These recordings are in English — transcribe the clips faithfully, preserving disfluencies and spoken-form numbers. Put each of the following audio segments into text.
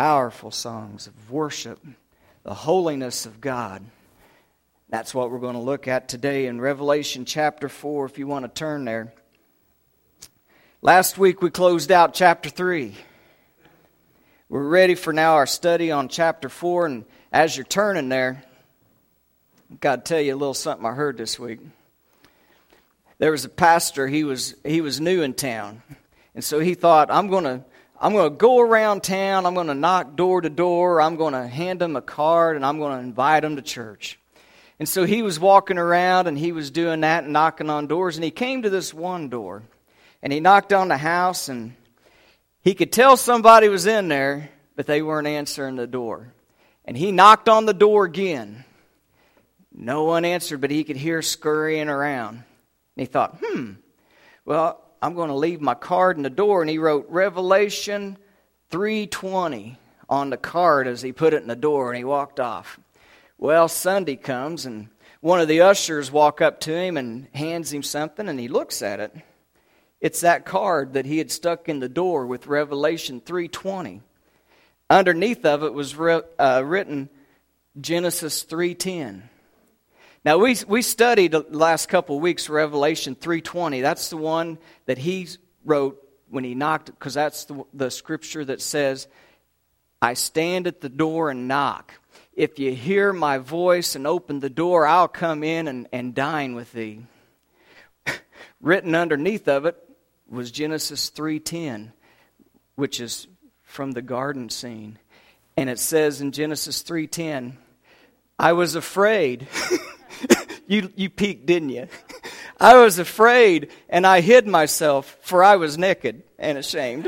powerful songs of worship, the holiness of God. That's what we're going to look at today in Revelation chapter four, if you want to turn there. Last week we closed out chapter three. We're ready for now our study on chapter four, and as you're turning there, I've got to tell you a little something I heard this week. There was a pastor, he was he was new in town, and so he thought, I'm going to I'm going to go around town, I'm going to knock door to door, I'm going to hand them a card, and I'm going to invite them to church. And so he was walking around, and he was doing that and knocking on doors, and he came to this one door, and he knocked on the house, and he could tell somebody was in there, but they weren't answering the door. And he knocked on the door again. No one answered, but he could hear scurrying around. And he thought, hmm, well, I'm going to leave my card in the door. And he wrote Revelation three twenty on the card as he put it in the door, and he walked off. Well, Sunday comes, and one of the ushers walk up to him and hands him something, and he looks at it. It's that card that he had stuck in the door with Revelation three twenty. Underneath of it was re- uh, written Genesis three ten. Now, we we studied the last couple of weeks Revelation three twenty. That's the one that he wrote when he knocked, because that's the, the scripture that says, I stand at the door and knock. If you hear my voice and open the door, I'll come in and, and dine with thee. Written underneath of it was Genesis three ten, which is from the garden scene. And it says in Genesis three ten, I was afraid. you you peeked, didn't you? I was afraid, and I hid myself, for I was naked and ashamed.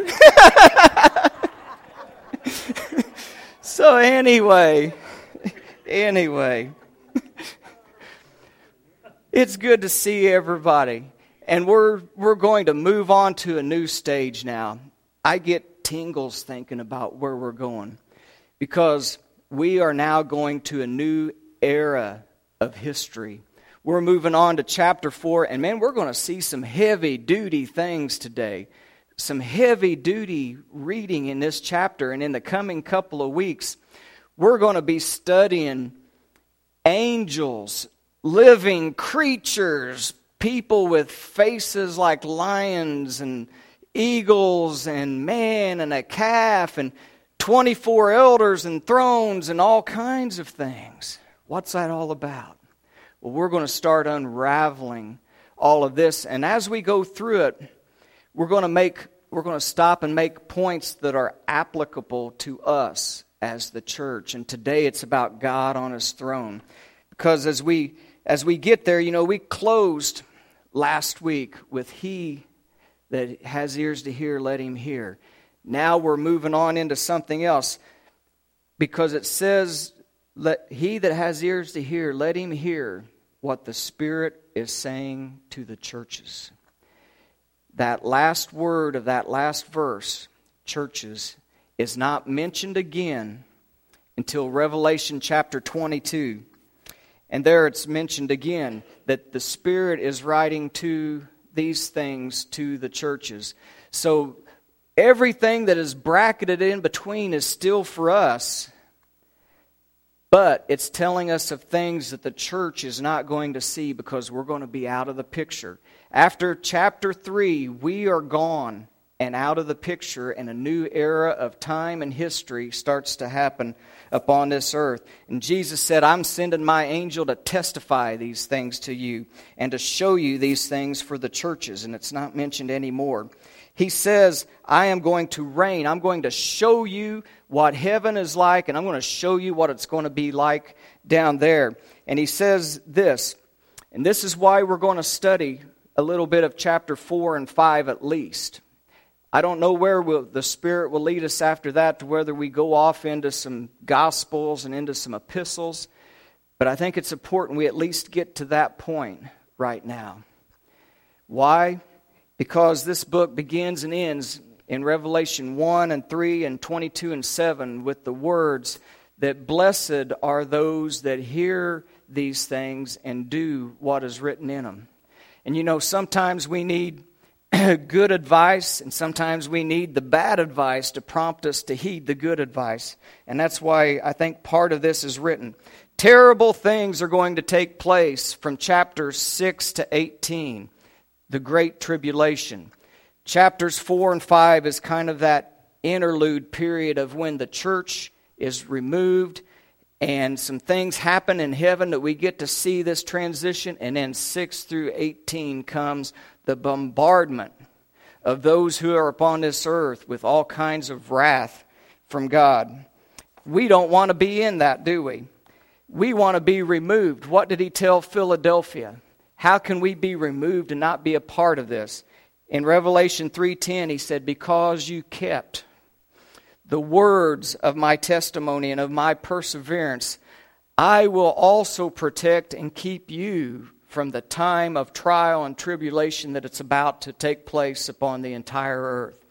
So anyway... Anyway, it's good to see everybody, and we're we're going to move on to a new stage now. I get tingles thinking about where we're going, because we are now going to a new era of history. We're moving on to chapter four, and man, we're going to see some heavy-duty things today, some heavy-duty reading in this chapter, and in the coming couple of weeks, we're going to be studying angels, living creatures, people with faces like lions and eagles and man and a calf and twenty-four elders and thrones and all kinds of things. What's that all about? Well, we're going to start unraveling all of this. And as we go through it, we're going to make, we're going to stop and make points that are applicable to us as the church. And today it's about God on His throne. Because as we as we get there, you know, we closed last week with He that has ears to hear, let him hear. Now we're moving on into something else, because it says, let he that has ears to hear, let him hear what the Spirit is saying to the churches. That last word of that last verse, churches, is not mentioned again until Revelation chapter twenty-two. And there it's mentioned again that the Spirit is writing to these things to the churches. So everything that is bracketed in between is still for us, but it's telling us of things that the church is not going to see, because we're going to be out of the picture. After chapter three, we are gone and out of the picture, and a new era of time and history starts to happen upon this earth. And Jesus said, I'm sending my angel to testify these things to you and to show you these things for the churches. And it's not mentioned anymore. He says, I am going to reign. I'm going to show you what heaven is like, and I'm going to show you what it's going to be like down there. And he says this, and this is why we're going to study a little bit of chapter four and five at least. I don't know where we'll, the Spirit will lead us after that, to whether we go off into some Gospels and into some epistles, but I think it's important we at least get to that point right now. Why? Because this book begins and ends in Revelation one and three and twenty-two and seven with the words that blessed are those that hear these things and do what is written in them. And you know, sometimes we need good advice, and sometimes we need the bad advice to prompt us to heed the good advice. And that's why I think part of this is written. Terrible things are going to take place from chapters six to eighteen, the Great Tribulation. Chapters four and five is kind of that interlude period of when the church is removed and some things happen in heaven that we get to see this transition. And then six through eighteen comes the bombardment of those who are upon this earth with all kinds of wrath from God. We don't want to be in that, do we? We want to be removed. What did he tell Philadelphia? How can we be removed and not be a part of this? In Revelation three ten, he said, because you kept the words of my testimony and of my perseverance, I will also protect and keep you from the time of trial and tribulation that it's about to take place upon the entire earth.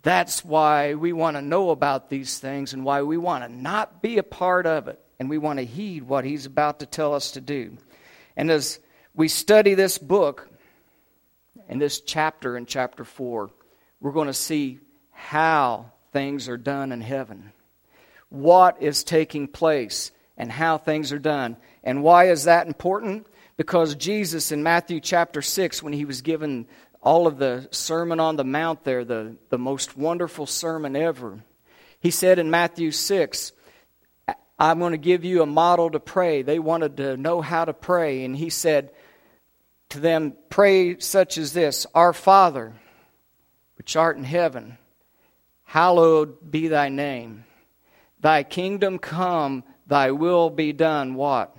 That's why we want to know about these things and why we want to not be a part of it. And we want to heed what he's about to tell us to do. And as we study this book and this chapter in chapter four, we're going to see how things are done in heaven, what is taking place, and how things are done. And why is that important? Because Jesus in Matthew chapter six, when he was given all of the Sermon on the Mount there, the, the most wonderful sermon ever, he said in Matthew six, I'm going to give you a model to pray. They wanted to know how to pray, and he said to them, pray such as this, Our Father, which art in heaven, hallowed be thy name. Thy kingdom come, thy will be done, what?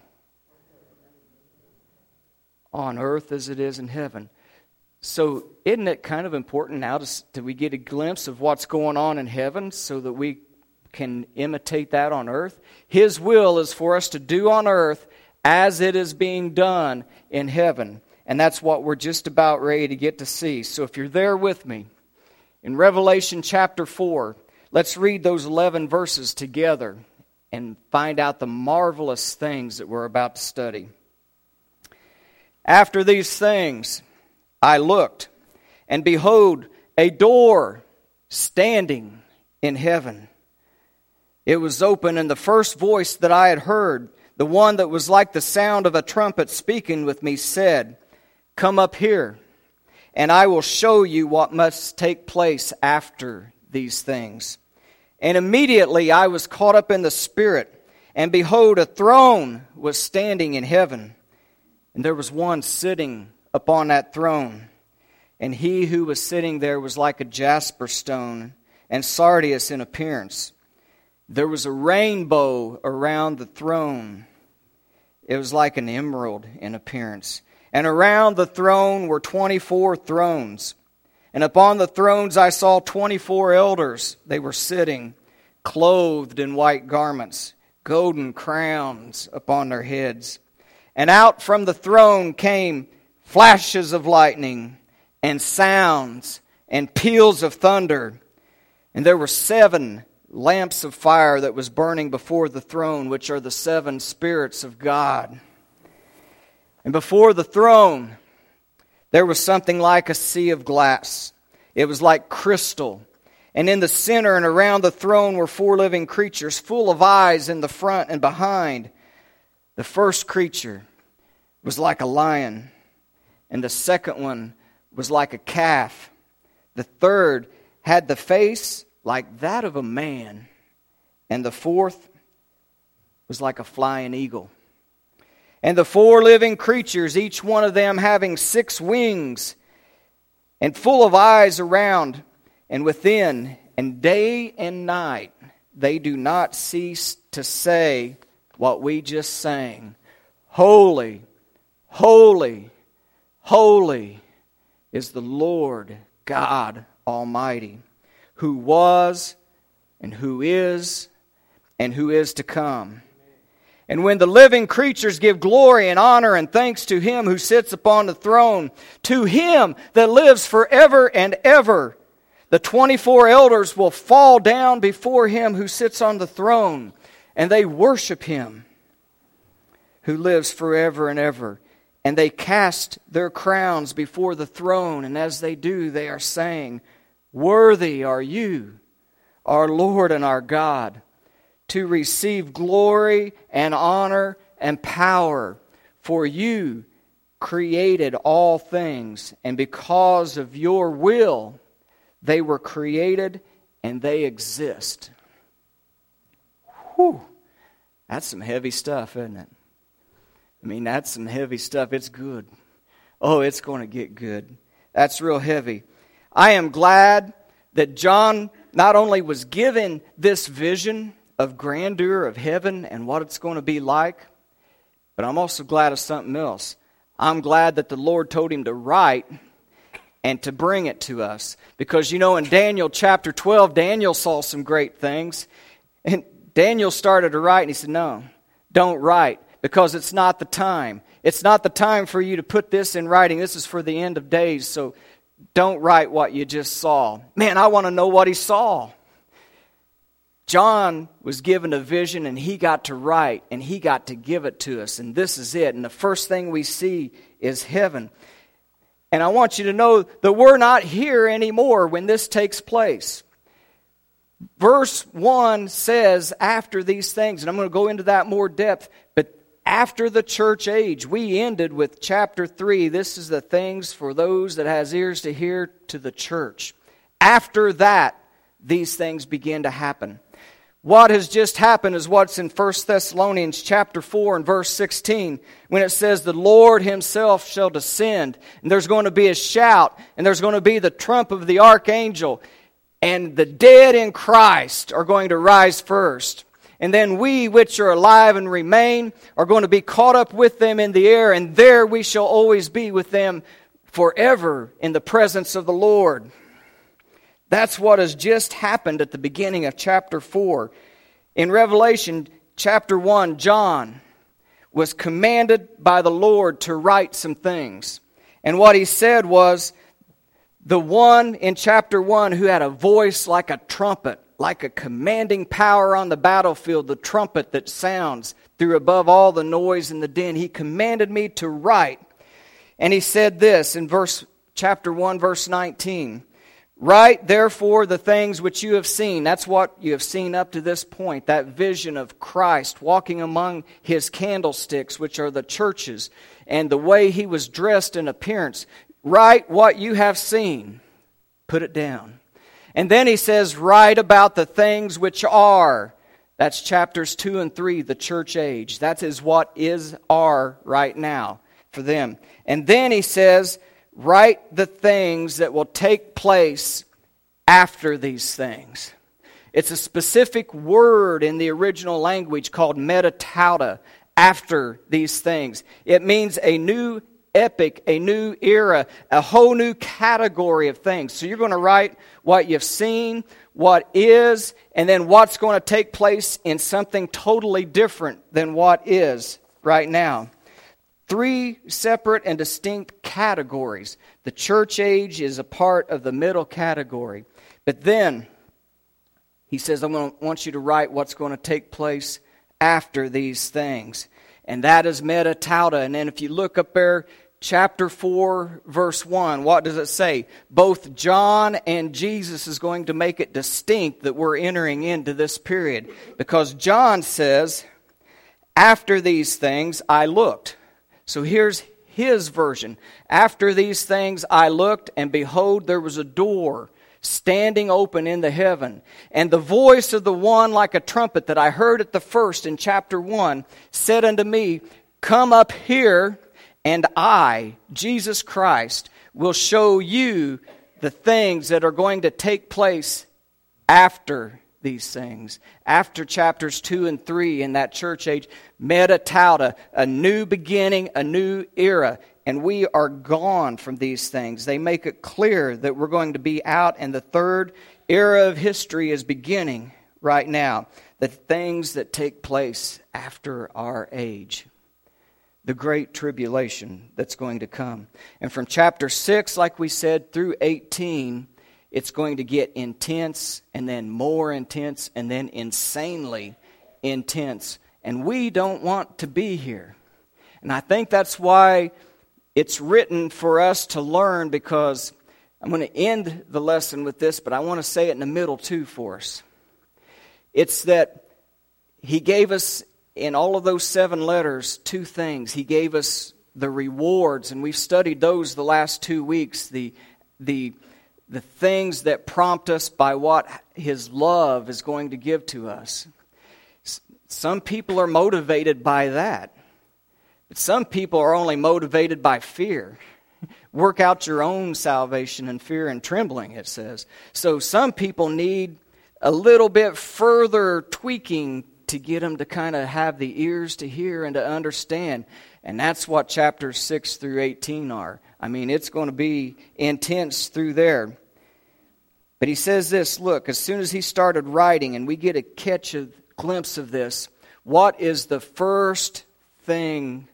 On earth as it is in heaven. So isn't it kind of important now that we get a glimpse of what's going on in heaven so that we can imitate that on earth? His will is for us to do on earth as it is being done in heaven. And that's what we're just about ready to get to see. So if you're there with me, in Revelation chapter four, let's read those eleven verses together and find out the marvelous things that we're about to study. After these things, I looked, and behold, a door standing in heaven. It was open, and the first voice that I had heard, the one that was like the sound of a trumpet speaking with me, said, Come up here. And I will show you what must take place after these things. And immediately I was caught up in the Spirit, and behold, a throne was standing in heaven, and there was one sitting upon that throne. And he who was sitting there was like a jasper stone, and sardius in appearance. There was a rainbow around the throne. It was like an emerald in appearance. And around the throne were twenty-four thrones. And upon the thrones I saw twenty-four elders. They were sitting, clothed in white garments, golden crowns upon their heads. And out from the throne came flashes of lightning, and sounds, and peals of thunder. And there were seven lamps of fire that was burning before the throne, which are the seven spirits of God. And before the throne, there was something like a sea of glass. It was like crystal. And in the center and around the throne were four living creatures, full of eyes in the front and behind. The first creature was like a lion, and the second one was like a calf. The third had the face like that of a man, and the fourth was like a flying eagle. And the four living creatures, each one of them having six wings and full of eyes around and within, and day and night they do not cease to say what we just sang. Holy, holy, holy is the Lord God Almighty, who was and who is and who is to come. And when the living creatures give glory and honor and thanks to him who sits upon the throne, to him that lives forever and ever, the twenty-four elders will fall down before him who sits on the throne, and they worship him who lives forever and ever, And they cast their crowns before the throne, and as they do, they are saying, "Worthy are you, our Lord and our God, to receive glory and honor and power, for you created all things, and because of your will they were created and they exist." Whew. That's some heavy stuff, isn't it? I mean, that's some heavy stuff. It's good. Oh, it's going to get good. That's real heavy. I am glad that John not only was given this vision of grandeur of heaven and what it's going to be like, but I'm also glad of something else. I'm glad that the Lord told him to write and to bring it to us. Because, you know, in Daniel chapter twelve, Daniel saw some great things. And Daniel started to write, and he said, "No, don't write. Because it's not the time. It's not the time for you to put this in writing. This is for the end of days. So don't write what you just saw." Man, I want to know what he saw. John was given a vision, and he got to write, and he got to give it to us. And this is it. And the first thing we see is heaven. And I want you to know that we're not here anymore when this takes place. Verse one says, after these things, and I'm going to go into that more depth, but after the church age, we ended with chapter three. This is the things for those that has ears to hear to the church. After that, these things begin to happen. What has just happened is what's in First Thessalonians chapter four and verse sixteen, when it says the Lord himself shall descend, and there's going to be a shout, and there's going to be the trump of the archangel, and the dead in Christ are going to rise first. And then we which are alive and remain are going to be caught up with them in the air, and there we shall always be with them forever in the presence of the Lord. That's what has just happened at the beginning of chapter four. In Revelation chapter one, John was commanded by the Lord to write some things. And what he said was, the one in chapter one who had a voice like a trumpet, like a commanding power on the battlefield, the trumpet that sounds through above all the noise in the din, he commanded me to write. And he said this in verse chapter one, verse nineteen. "Write therefore the things which you have seen." That's what you have seen up to this point, that vision of Christ walking among his candlesticks, which are the churches, and the way he was dressed in appearance. "Write what you have seen." Put it down. And then he says, "Write about the things which are." That's chapters two and three, the church age. That is what is are right now for them. And then he says, "Write the things that will take place after these things." It's a specific word in the original language called metatauta, after these things. It means a new epic, a new era, a whole new category of things. So you're going to write what you've seen, what is, and then what's going to take place in something totally different than what is right now. Three separate and distinct categories. The church age is a part of the middle category. But then, he says, I want you to write what's going to take place after these things. And that is metatauta. And then if you look up there, chapter four, verse one, what does it say? Both John and Jesus is going to make it distinct that we're entering into this period. Because John says, "After these things I looked." So here's his version. "After these things I looked, and behold, there was a door standing open in the heaven. And the voice of the one like a trumpet that I heard at the first in chapter one said unto me, Come up here, and I, Jesus Christ, will show you the things that are going to take place after these things." After chapters two and three in that church age, metatauta, a new beginning, a new era, and we are gone from these things. They make it clear that we're going to be out, and the third era of history is beginning right now. The things that take place after our age, the great tribulation that's going to come. And from chapter six, like we said, through eighteen, it's going to get intense, and then more intense, and then insanely intense. And we don't want to be here. And I think that's why It's written for us to learn, because I'm going to end the lesson with this, but I want to say it in the middle too for us. It's that he gave us, in all of those seven letters, two things. He gave us the rewards, and we've studied those the last two weeks, the the the things that prompt us by what his love is going to give to us. Some people are motivated by that. But some people are only motivated by fear. Work out your own salvation in fear and trembling, it says. So some people need a little bit further tweaking to get them to kind of have the ears to hear and to understand. And that's what chapters six through eighteen are. I mean, it's going to be intense through there. But he says this, look, as soon as he started writing, and we get a catch of, glimpse of this, what is the first thing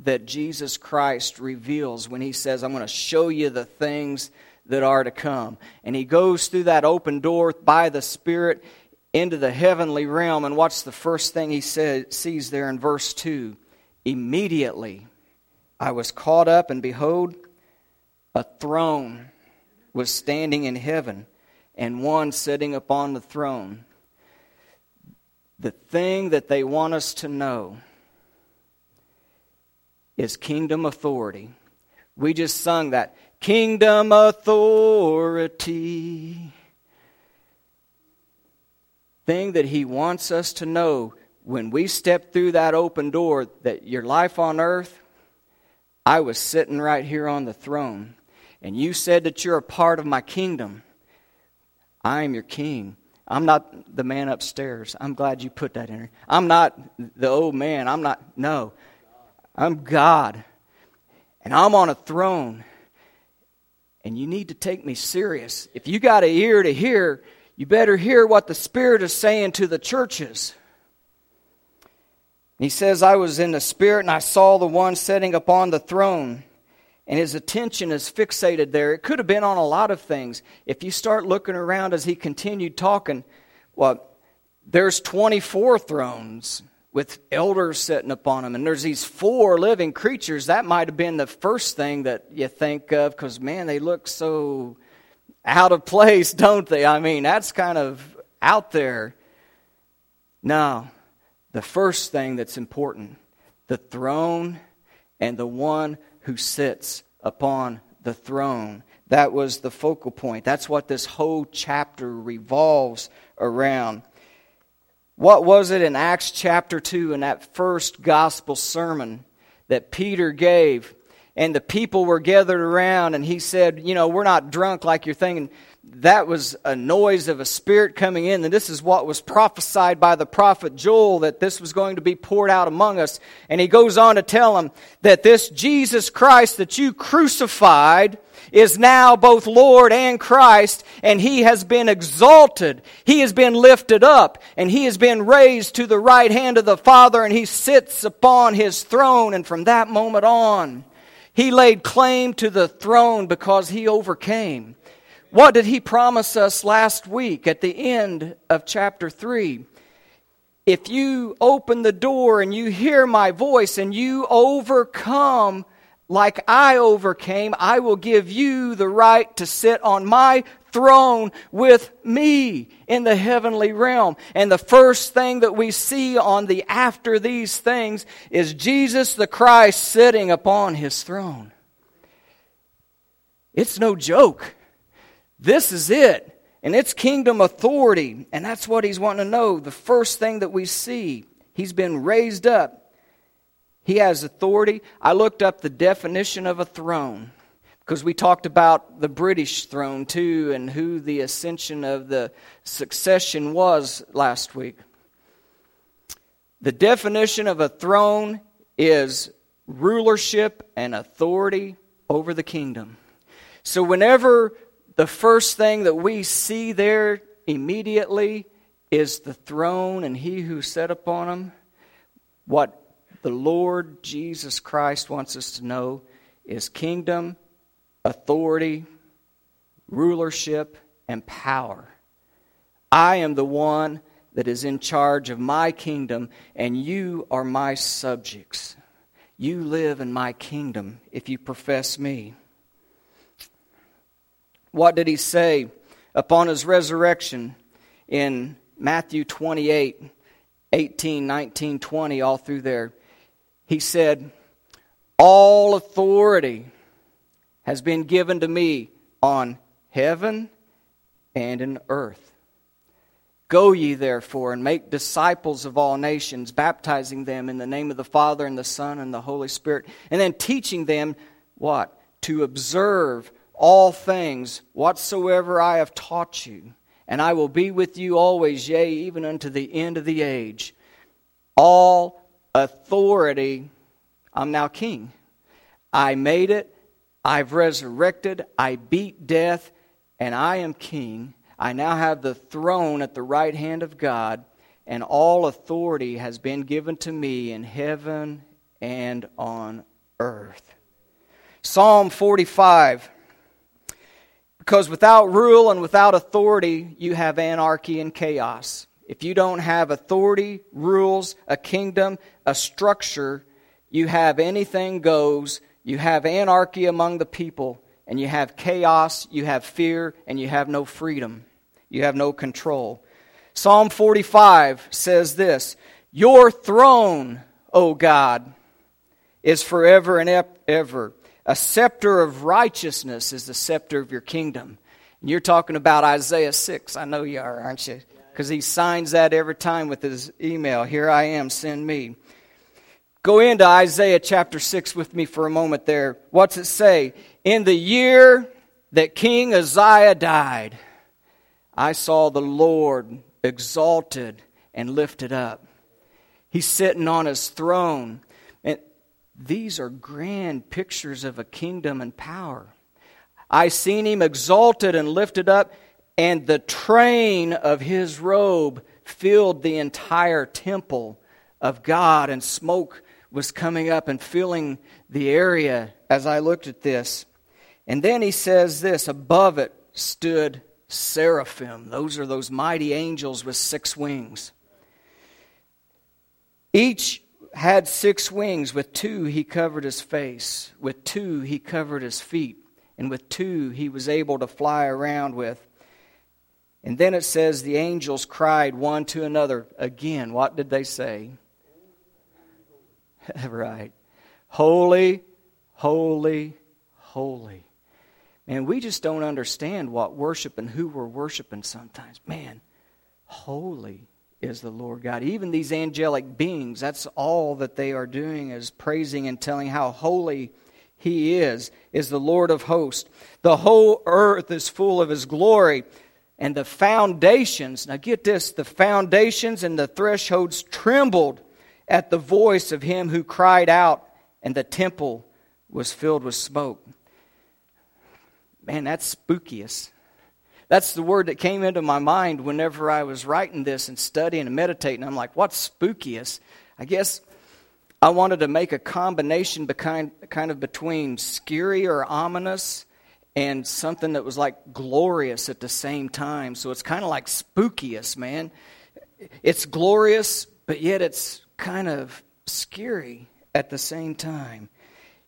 that Jesus Christ reveals when he says, I'm going to show you the things that are to come? And he goes through that open door by the Spirit into the heavenly realm, and what's the first thing he says, sees there in verse two? Immediately I was caught up, and behold, a throne was standing in heaven, and one sitting upon the throne. The thing that they want us to know is kingdom authority. We just sung that. Kingdom authority. Thing that he wants us to know when we step through that open door, that your life on earth, I was sitting right here on the throne. And you said that you're a part of my kingdom. I am your king. I'm not the man upstairs. I'm glad you put that in there. I'm not the old man. I'm not, no. I'm God. And I'm on a throne. And you need to take me serious. If you got an ear to hear, you better hear what the Spirit is saying to the churches. And he says, I was in the Spirit, and I saw the one sitting upon the throne. And his attention is fixated there. It could have been on a lot of things. If you start looking around as he continued talking, well, there's twenty-four thrones with elders sitting upon them. And there's these four living creatures. That might have been the first thing that you think of, because, man, they look so out of place, don't they? I mean, that's kind of out there. No, the first thing that's important, the throne and the one who sits upon the throne. That was the focal point. That's what this whole chapter revolves around. What was it in Acts chapter two, in that first gospel sermon that Peter gave? And the people were gathered around, and he said, you know, we're not drunk like you're thinking. That was a noise of a spirit coming in. And this is what was prophesied by the prophet Joel, that this was going to be poured out among us. And he goes on to tell them that this Jesus Christ that you crucified is now both Lord and Christ. And he has been exalted. He has been lifted up. And he has been raised to the right hand of the Father. And he sits upon his throne. And from that moment on, he laid claim to the throne because he overcame. What did he promise us last week at the end of chapter three? If you open the door and you hear my voice and you overcome like I overcame, I will give you the right to sit on my throne with me in the heavenly realm. And the first thing that we see on the after these things is Jesus the Christ sitting upon his throne. It's no joke. This is it. And it's kingdom authority. And that's what he's wanting to know. The first thing that we see, he's been raised up. He has authority. I looked up the definition of a throne, because we talked about the British throne too, and who the ascension of the succession was last week. The definition of a throne is rulership and authority over the kingdom. So whenever the first thing that we see there immediately is the throne and he who sat upon him, what the Lord Jesus Christ wants us to know is kingdom, authority, rulership, and power. I am the one that is in charge of my kingdom, and you are my subjects. You live in my kingdom if you profess me. What did he say upon his resurrection in Matthew twenty-eight, eighteen, nineteen, twenty, all through there? He said, all authority has been given to me on heaven and in earth. Go ye therefore and make disciples of all nations, baptizing them in the name of the Father and the Son and the Holy Spirit, and then teaching them what? To observe all things whatsoever I have taught you, and I will be with you always, yea, even unto the end of the age. All authority, I'm now king. I made it, I've resurrected, I beat death, and I am king. I now have the throne at the right hand of God, and all authority has been given to me in heaven and on earth. Psalm forty-five. Because without rule and without authority, you have anarchy and chaos. If you don't have authority, rules, a kingdom, a structure, you have anything goes. You have anarchy among the people. And you have chaos, you have fear, and you have no freedom. You have no control. Psalm forty-five says this, your throne, O God, is forever and ever. A scepter of righteousness is the scepter of your kingdom. And you're talking about Isaiah six. I know you are, aren't you? Because he signs that every time with his email. Here I am, send me. Go into Isaiah chapter six with me for a moment there. What's it say? In the year that King Uzziah died, I saw the Lord exalted and lifted up. He's sitting on his throne. And these are grand pictures of a kingdom and power. I seen him exalted and lifted up, and the train of his robe filled the entire temple of God, and smoke was coming up and filling the area as I looked at this. And then he says this, above it stood seraphim. Those are those mighty angels with six wings. Each had six wings. With two he covered his face. With two he covered his feet. And with two he was able to fly around with. And then it says the angels cried one to another. Again, what did they say? Right. Holy, holy, holy. And we just don't understand what worship and who we're worshiping sometimes. Man, holy is the Lord God. Even these angelic beings, that's all that they are doing is praising and telling how holy He is, is the Lord of hosts. The whole earth is full of His glory. And the foundations, now get this, the foundations and the thresholds trembled at the voice of Him who cried out, and the temple was filled with smoke. Man, that's spookiest. That's the word that came into my mind whenever I was writing this and studying and meditating. I'm like, what's spookiest? I guess I wanted to make a combination kind of between scary or ominous and something that was like glorious at the same time. So it's kind of like spookiest, man. It's glorious, but yet it's kind of scary at the same time.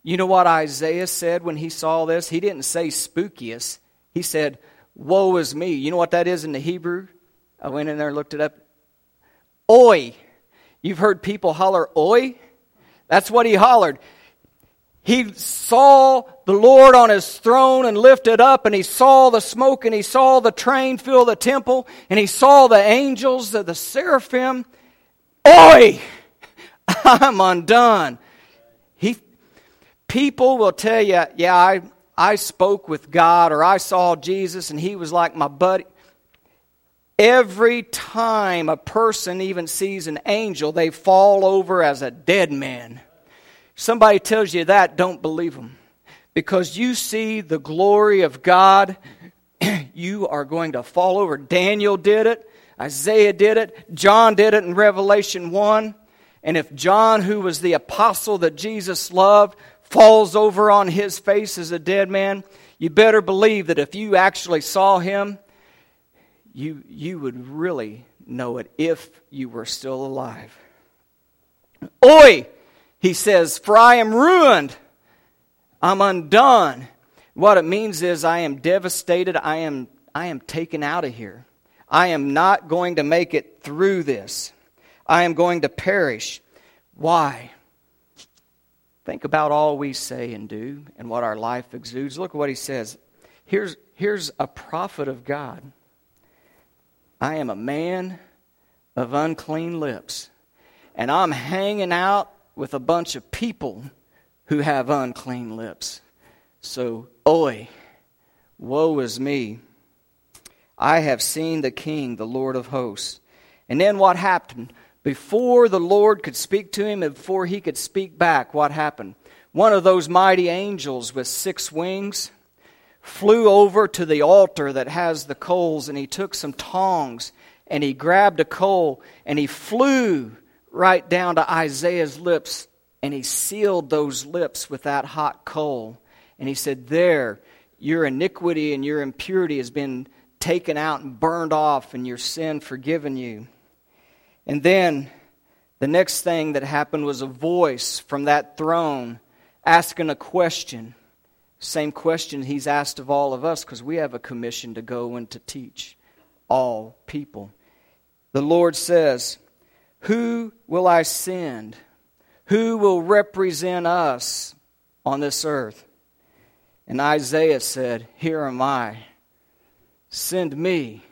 You know what Isaiah said when he saw this? He didn't say spookiest. He said, woe is me. You know what that is in the Hebrew? I went in there and looked it up. Oi. You've heard people holler, oi? That's what he hollered. He saw the Lord on His throne and lifted up, and he saw the smoke, and he saw the train fill the temple, and he saw the angels, the, the seraphim. Oi! I'm undone. He People will tell you, yeah, I, I spoke with God, or I saw Jesus and He was like my buddy. Every time a person even sees an angel, they fall over as a dead man. Somebody tells you that, don't believe them. Because you see the glory of God, you are going to fall over. Daniel did it, Isaiah did it, John did it in Revelation one. And if John, who was the apostle that Jesus loved, falls over on his face as a dead man, you better believe that if you actually saw him, you you would really know it if you were still alive. Oi! He says, "For I am ruined. I'm undone." What it means is I am devastated. I am I am taken out of here. I am not going to make it through this. I am going to perish. Why? Think about all we say and do and what our life exudes. Look at what he says. Here's, here's a prophet of God. I am a man of unclean lips, and I'm hanging out with a bunch of people who have unclean lips. So, oi, woe is me. I have seen the King, the Lord of hosts. And then what happened? Before the Lord could speak to him and before he could speak back, what happened? One of those mighty angels with six wings flew over to the altar that has the coals, and he took some tongs and he grabbed a coal and he flew right down to Isaiah's lips, and he sealed those lips with that hot coal. And he said, "There, your iniquity and your impurity has been taken out and burned off, and your sin forgiven you." And then the next thing that happened was a voice from that throne asking a question. Same question he's asked of all of us, because we have a commission to go and to teach all people. The Lord says, "Who will I send? Who will represent us on this earth?" And Isaiah said, "Here am I. Send me."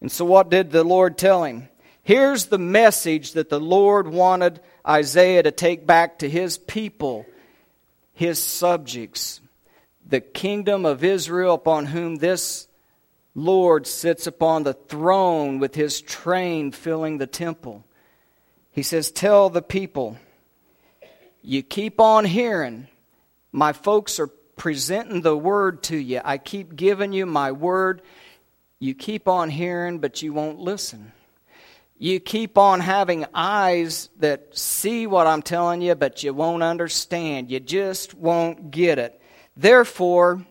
And so what did the Lord tell him? Here's the message that the Lord wanted Isaiah to take back to his people, his subjects, the kingdom of Israel, upon whom this Lord sits upon the throne with his train filling the temple. He says, "Tell the people, you keep on hearing. My folks are presenting the word to you. I keep giving you my word. You keep on hearing, but you won't listen. You keep on having eyes that see what I'm telling you, but you won't understand. You just won't get it. Therefore,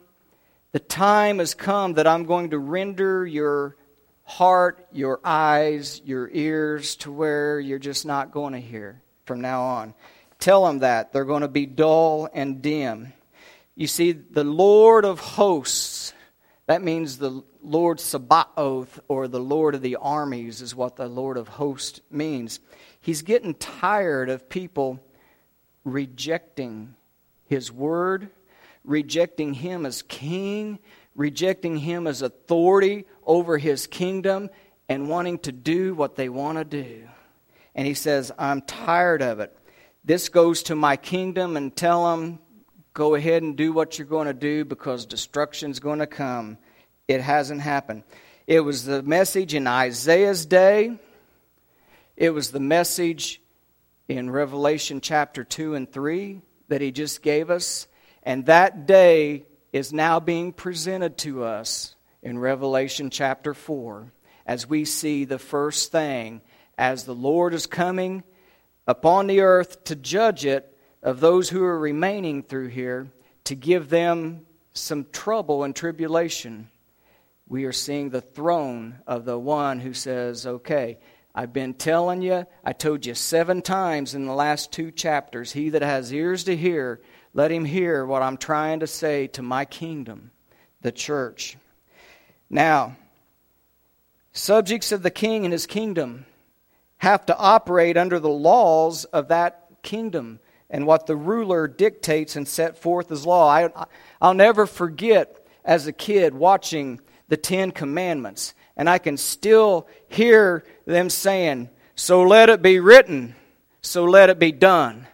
the time has come that I'm going to render your heart, your eyes, your ears to where you're just not going to hear from now on." Tell them that. They're going to be dull and dim. You see, the Lord of hosts, that means the Lord Sabaoth, or the Lord of the armies, is what the Lord of hosts means. He's getting tired of people rejecting his word, rejecting him as king, rejecting him as authority over his kingdom, and wanting to do what they want to do. And he says, "I'm tired of it." This goes to my kingdom, and tell them, go ahead and do what you're going to do, because destruction's going to come. It hasn't happened. It was the message in Isaiah's day. It was the message in Revelation chapter two and three that he just gave us. And that day is now being presented to us in Revelation chapter four, as we see the first thing, as the Lord is coming upon the earth to judge it, of those who are remaining through here, to give them some trouble and tribulation. We are seeing the throne of the one who says, "Okay, I've been telling you, I told you seven times in the last two chapters, he that has ears to hear, let him hear what I'm trying to say to my kingdom, the church." Now, subjects of the king and his kingdom have to operate under the laws of that kingdom and what the ruler dictates and set forth as law. I, I'll never forget as a kid watching the Ten Commandments. And I can still hear them saying, "So let it be written, so let it be done."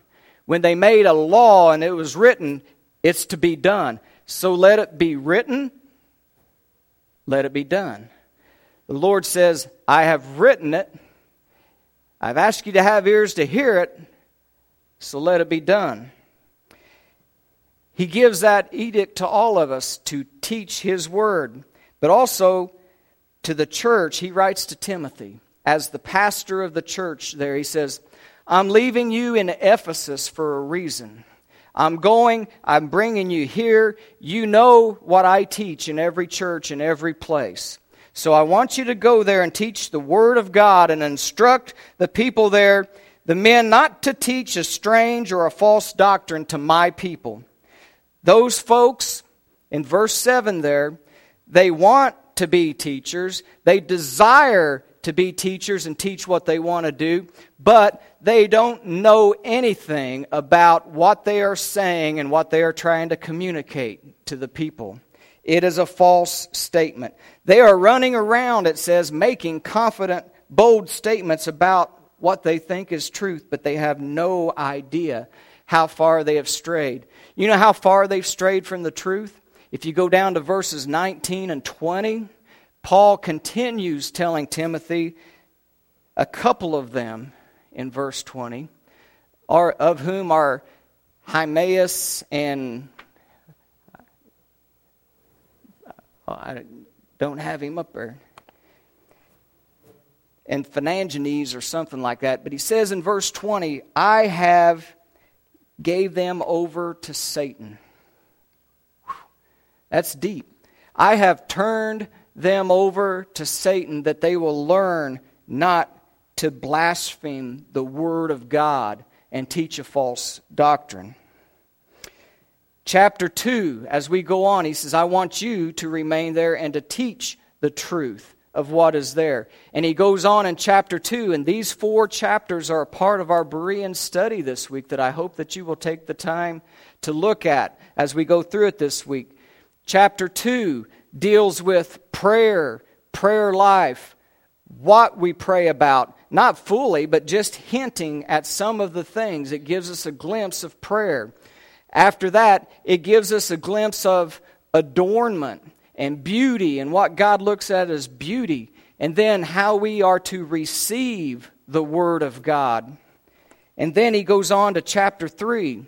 When they made a law and it was written, it's to be done. So let it be written, let it be done. The Lord says, "I have written it. I've asked you to have ears to hear it. So let it be done." He gives that edict to all of us to teach his word. But also to the church, he writes to Timothy. As the pastor of the church there, he says, "I'm leaving you in Ephesus for a reason. I'm going, I'm bringing you here. You know what I teach in every church, in every place. So I want you to go there and teach the word of God and instruct the people there the men not to teach a strange or a false doctrine to my people. Those folks, in verse seven there, they want to be teachers. They desire to be teachers and teach what they want to do, but they don't know anything about what they are saying and what they are trying to communicate to the people. It is a false statement. They are running around, it says, making confident, bold statements about what they think is truth, but they have no idea how far they have strayed. You know how far they've strayed from the truth? If you go down to verses nineteen and twenty, Paul continues telling Timothy, a couple of them in verse twenty, are of whom are Hymenaeus and, well, I don't have him up there, and Phalangenes or something like that. But he says in verse twenty, I have gave them over to Satan. That's deep. I have turned them over to Satan that they will learn not to blaspheme the word of God and teach a false doctrine. Chapter two, as we go on, he says, I want you to remain there and to teach the truth of what is there. And he goes on in chapter two, and these four chapters are a part of our Berean study this week that I hope that you will take the time to look at as we go through it this week. Chapter two deals with prayer, prayer life, what we pray about. Not fully, but just hinting at some of the things. It gives us a glimpse of prayer. After that, it gives us a glimpse of adornment and beauty and what God looks at as beauty. And then how we are to receive the Word of God. And then he goes on to chapter three.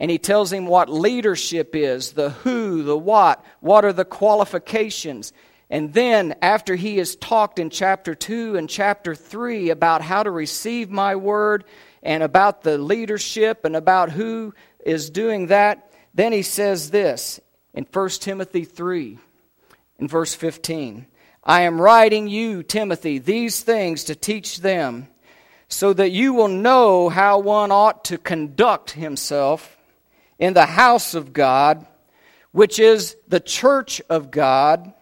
And he tells him what leadership is, the who, the what, what are the qualifications. And then after he has talked in chapter two and chapter three about how to receive my word and about the leadership and about who is doing that, then he says this in First Timothy three, in verse fifteen. I am writing you, Timothy, these things to teach them, so that you will know how one ought to conduct himself in the house of God, which is the church of God.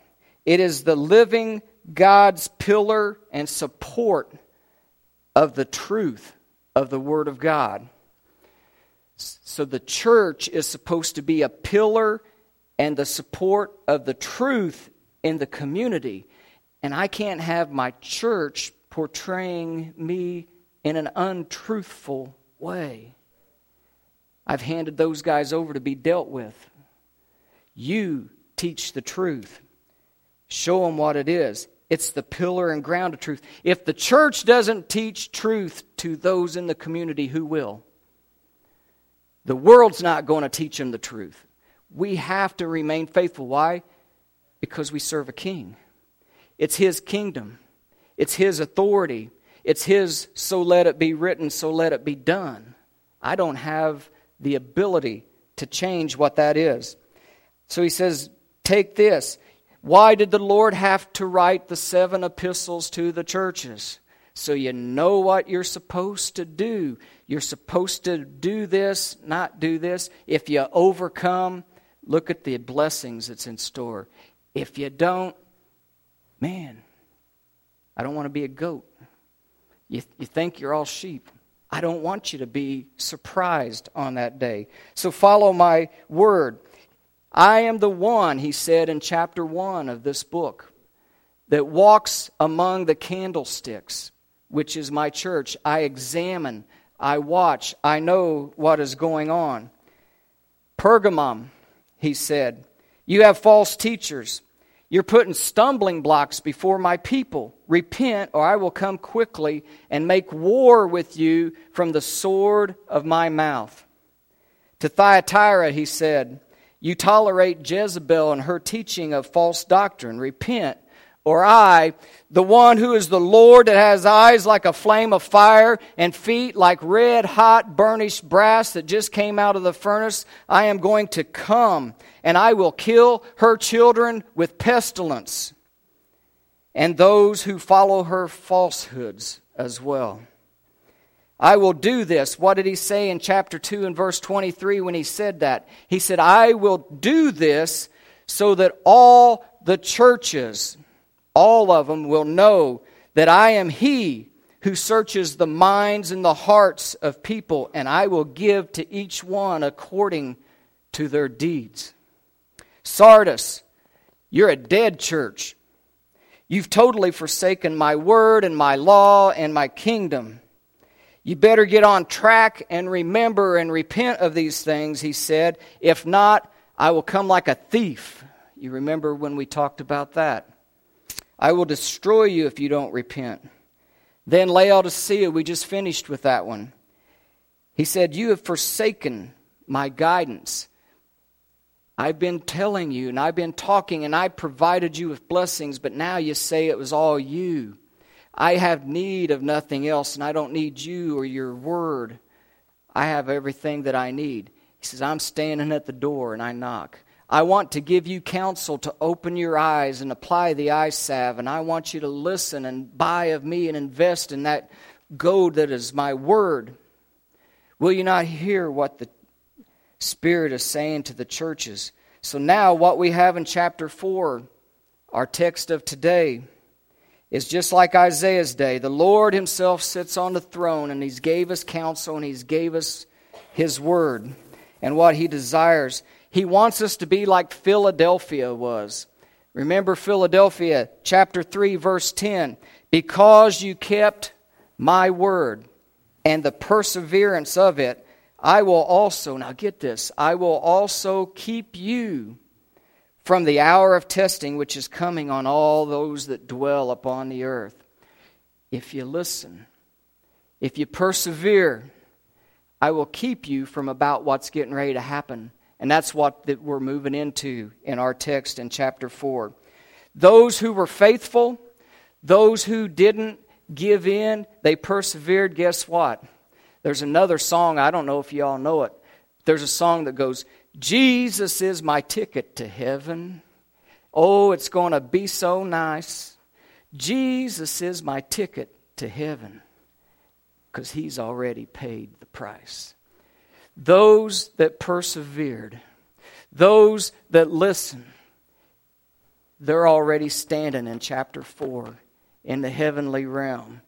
It is the living God's pillar and support of the truth of the Word of God. So the church is supposed to be a pillar and the support of the truth in the community. And I can't have my church portraying me in an untruthful way. I've handed those guys over to be dealt with. You teach the truth. Show them what it is. It's the pillar and ground of truth. If the church doesn't teach truth to those in the community, who will? The world's not going to teach them the truth. We have to remain faithful. Why? Because we serve a king. It's his kingdom. It's his authority. It's his, so let it be written, so let it be done. I don't have the ability to change what that is. So he says, take this. Why did the Lord have to write the seven epistles to the churches? So you know what you're supposed to do. You're supposed to do this, not do this. If you overcome, look at the blessings that's in store. If you don't, man, I don't want to be a goat. You, you think you're all sheep. I don't want you to be surprised on that day. So follow my word. I am the one, he said in chapter one of this book, that walks among the candlesticks, which is my church. I examine, I watch, I know what is going on. Pergamum, he said, you have false teachers. You're putting stumbling blocks before my people. Repent, or I will come quickly and make war with you from the sword of my mouth. To Thyatira, he said, you tolerate Jezebel and her teaching of false doctrine. Repent, or I, the one who is the Lord that has eyes like a flame of fire and feet like red hot burnished brass that just came out of the furnace, I am going to come and I will kill her children with pestilence and those who follow her falsehoods as well. I will do this. What did he say in chapter two and verse twenty-three when he said that? He said, I will do this so that all the churches, all of them, will know that I am he who searches the minds and the hearts of people, and I will give to each one according to their deeds. Sardis, you're a dead church. You've totally forsaken my word and my law and my kingdom. You better get on track and remember and repent of these things, he said. If not, I will come like a thief. You remember when we talked about that. I will destroy you if you don't repent. Then Laodicea, we just finished with that one. He said, you have forsaken my guidance. I've been telling you and I've been talking and I provided you with blessings, but now you say it was all you. I have need of nothing else, and I don't need you or your word. I have everything that I need. He says, I'm standing at the door and I knock. I want to give you counsel to open your eyes and apply the eye salve, and I want you to listen and buy of me and invest in that gold that is my word. Will you not hear what the Spirit is saying to the churches? So now what we have in chapter four, our text of today, it's just like Isaiah's day. The Lord himself sits on the throne, and he's gave us counsel and he's gave us his word and what he desires. He wants us to be like Philadelphia was. Remember Philadelphia, chapter three, verse ten. Because you kept my word and the perseverance of it, I will also, now get this, I will also keep you from the hour of testing which is coming on all those that dwell upon the earth. If you listen, if you persevere, I will keep you from about what's getting ready to happen. And that's what that we're moving into in our text in chapter four. Those who were faithful, those who didn't give in, they persevered. Guess what? There's another song, I don't know if you all know it. There's a song that goes, Jesus is my ticket to heaven. Oh, it's going to be so nice. Jesus is my ticket to heaven because he's already paid the price. Those that persevered, those that listened, they're already standing in chapter four in the heavenly realm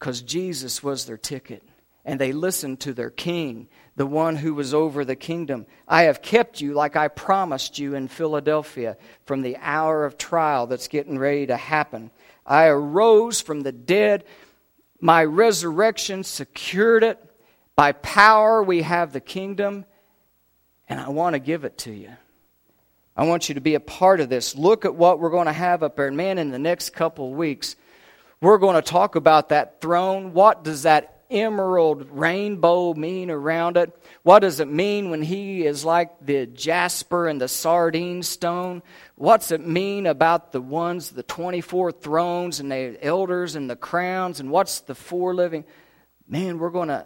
because Jesus was their ticket. And they listened to their king, the one who was over the kingdom. I have kept you like I promised you in Philadelphia from the hour of trial that's getting ready to happen. I arose from the dead. My resurrection secured it. By power we have the kingdom, and I want to give it to you. I want you to be a part of this. Look at what we're going to have up there. And man, in the next couple of weeks, we're going to talk about that throne. What does that emerald rainbow mean around it? What does it mean when he is like the jasper and the sardine stone? What's it mean about the ones, the twenty-four thrones and the elders and the crowns, and what's the four living? Man, we're going to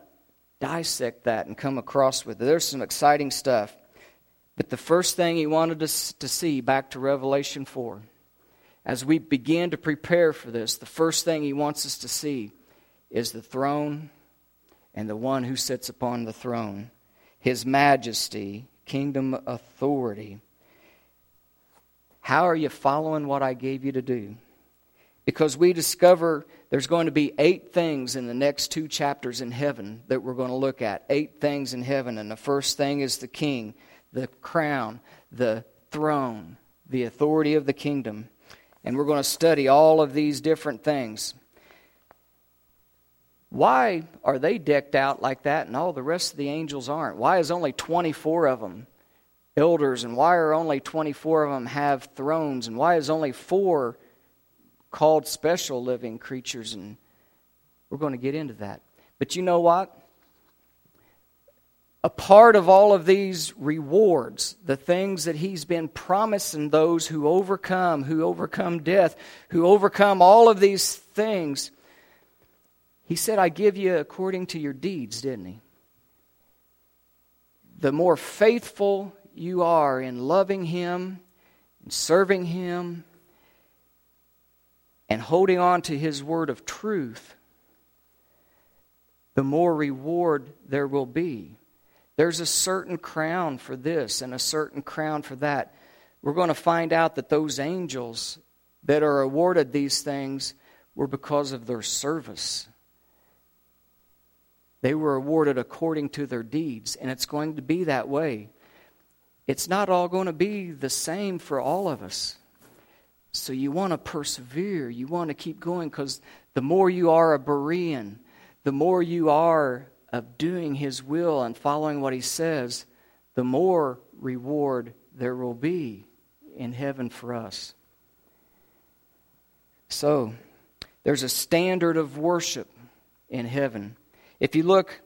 dissect that and come across with it. There's some exciting stuff. But the first thing he wanted us to see, back to Revelation four, as we begin to prepare for this, the first thing he wants us to see is the throne and the one who sits upon the throne. His majesty, kingdom, authority. How are you following what I gave you to do? Because we discover there's going to be eight things in the next two chapters in heaven that we're going to look at. Eight things in heaven. And the first thing is the king, the crown, the throne, the authority of the kingdom. And we're going to study all of these different things. Why are they decked out like that and all the rest of the angels aren't? Why is only twenty-four of them elders, and why are only twenty-four of them have thrones, and why is only four called special living creatures? And we're going to get into that. But you know what? A part of all of these rewards, the things that he's been promising those who overcome, who overcome death, who overcome all of these things, he said, I give you according to your deeds, didn't he? The more faithful you are in loving him, and serving him, and holding on to his word of truth, the more reward there will be. There's a certain crown for this and a certain crown for that. We're going to find out that those angels that are awarded these things were because of their service. They were awarded according to their deeds, and it's going to be that way. It's not all going to be the same for all of us. So you want to persevere. You want to keep going, because the more you are a Berean, the more you are of doing His will and following what He says, the more reward there will be in heaven for us. So, there's a standard of worship in heaven. If you look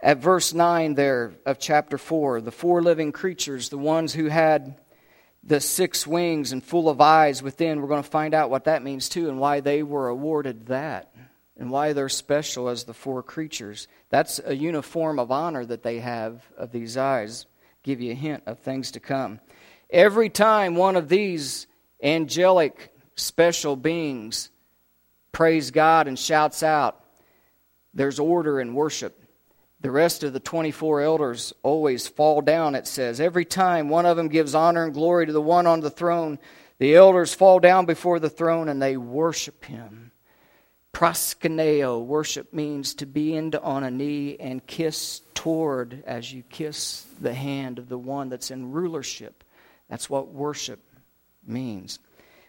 at verse nine there of chapter four, the four living creatures, the ones who had the six wings and full of eyes within, we're going to find out what that means too, and why they were awarded that, and why they're special as the four creatures. That's a uniform of honor that they have of these eyes. Give you a hint of things to come. Every time one of these angelic special beings praise God and shouts out, there's order in worship. The rest of the twenty-four elders always fall down, it says. Every time one of them gives honor and glory to the one on the throne, the elders fall down before the throne and they worship Him. Proskuneo, worship means to bend on a knee and kiss toward, as you kiss the hand of the one that's in rulership. That's what worship means.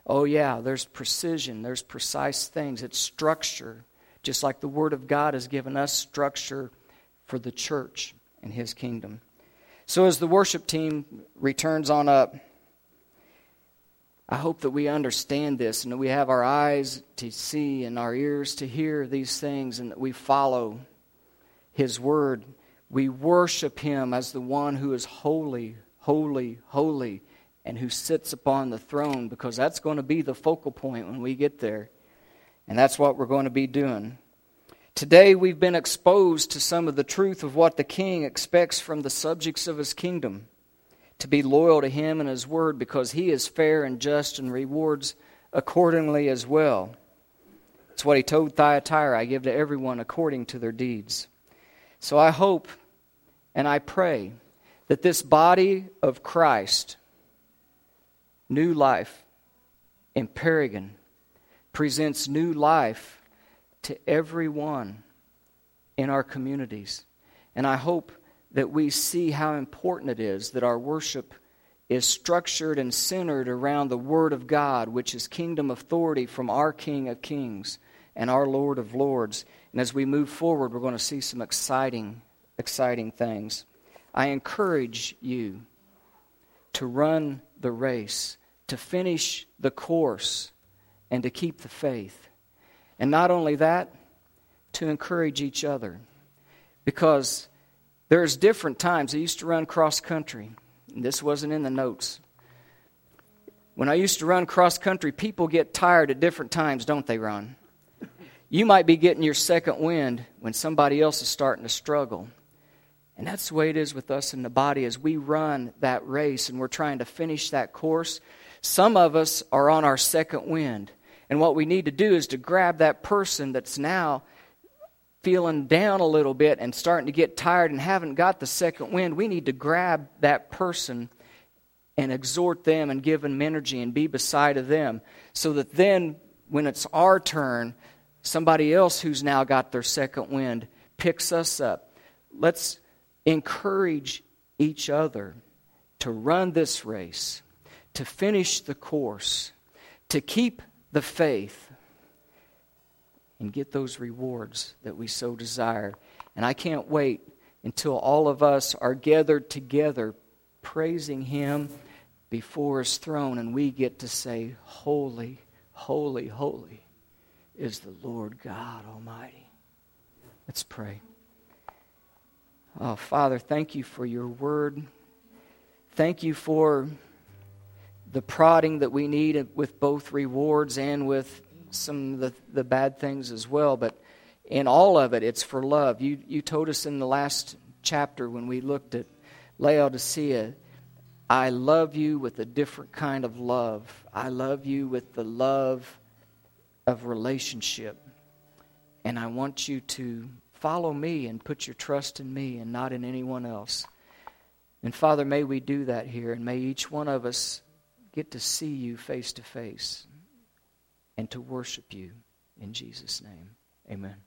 Oh yeah, there's precision, there's precise things, it's structure. Just like the Word of God has given us structure for the church and His kingdom. So as the worship team returns on up, I hope that we understand this and that we have our eyes to see and our ears to hear these things, and that we follow His Word. We worship Him as the one who is holy, holy, holy, and who sits upon the throne, because that's going to be the focal point when we get there. And that's what we're going to be doing. Today we've been exposed to some of the truth of what the King expects from the subjects of His kingdom. To be loyal to Him and His Word, because He is fair and just and rewards accordingly as well. It's what He told Thyatira, I give to everyone according to their deeds. So I hope and I pray that this body of Christ, new life in Pergamum, presents new life to everyone in our communities. And I hope that we see how important it is that our worship is structured and centered around the Word of God, which is kingdom authority from our King of Kings and our Lord of Lords. And as we move forward, we're going to see some exciting, exciting things. I encourage you to run the race, to finish the course, and to keep the faith. And not only that, to encourage each other. Because there's different times. I used to run cross-country. This wasn't in the notes. When I used to run cross-country, people get tired at different times, don't they, Ron? You might be getting your second wind when somebody else is starting to struggle. And that's the way it is with us in the body as we run that race and we're trying to finish that course. Some of us are on our second wind. And what we need to do is to grab that person that's now feeling down a little bit and starting to get tired and haven't got the second wind. We need to grab that person and exhort them and give them energy and be beside of them, so that then when it's our turn, somebody else who's now got their second wind picks us up. Let's encourage each other to run this race, to finish the course, to keep the faith, and get those rewards that we so desire. And I can't wait until all of us are gathered together praising Him before His throne, and we get to say, holy, holy, holy is the Lord God Almighty. Let's pray. Oh, Father, thank You for Your Word. Thank You for the prodding that we need with both rewards and with some of the, the bad things as well, but in all of it, it's for love. You you told us in the last chapter when we looked at Laodicea, I love you with a different kind of love. I love you with the love of relationship. And I want you to Follow me and put your trust in me and not in anyone else. And Father, may we do that here, and may each one of us get to see you face to face and to worship you in Jesus' name. Amen.